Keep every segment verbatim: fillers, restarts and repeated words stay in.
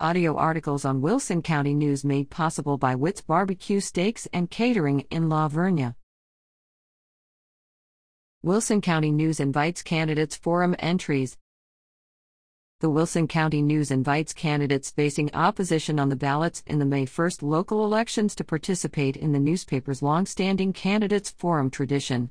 Audio articles on Wilson County News made possible by Witt's Barbecue Steaks and Catering in La Vernia. Wilson County News invites candidates forum entries. The Wilson County News invites candidates facing opposition on the ballots in the May first local elections to participate in the newspaper's long-standing candidates forum tradition.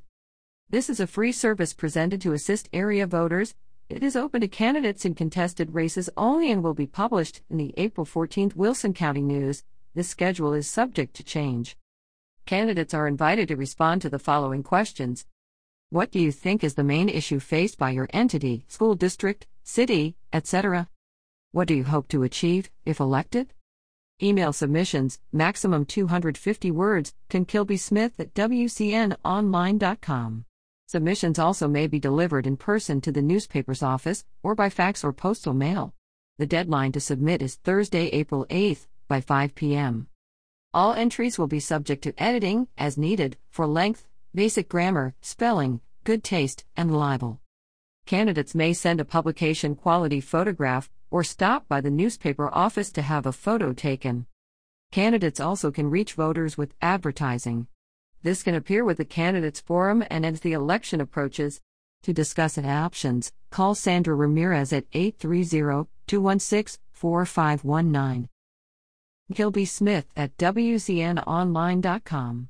This is a free service presented to assist area voters. It is open to candidates in contested races only and will be published in the April fourteenth Wilson County News. This schedule is subject to change. Candidates are invited to respond to the following questions. What do you think is the main issue faced by your entity, school district, city, et cetera? What do you hope to achieve, if elected? Email submissions, maximum two hundred fifty words, to Kilby Smith at w c n online dot com. Submissions also may be delivered in person to the newspaper's office, or by fax or postal mail. The deadline to submit is Thursday, April eighth, by five p.m. All entries will be subject to editing, as needed, for length, basic grammar, spelling, good taste, and libel. Candidates may send a publication-quality photograph, or stop by the newspaper office to have a photo taken. Candidates also can reach voters with advertising. This can appear with the Candidates Forum and as the election approaches. To discuss options, call Sandra Ramirez at eight three zero, two one six, four five one nine. Kilby Smith at w c n online dot com.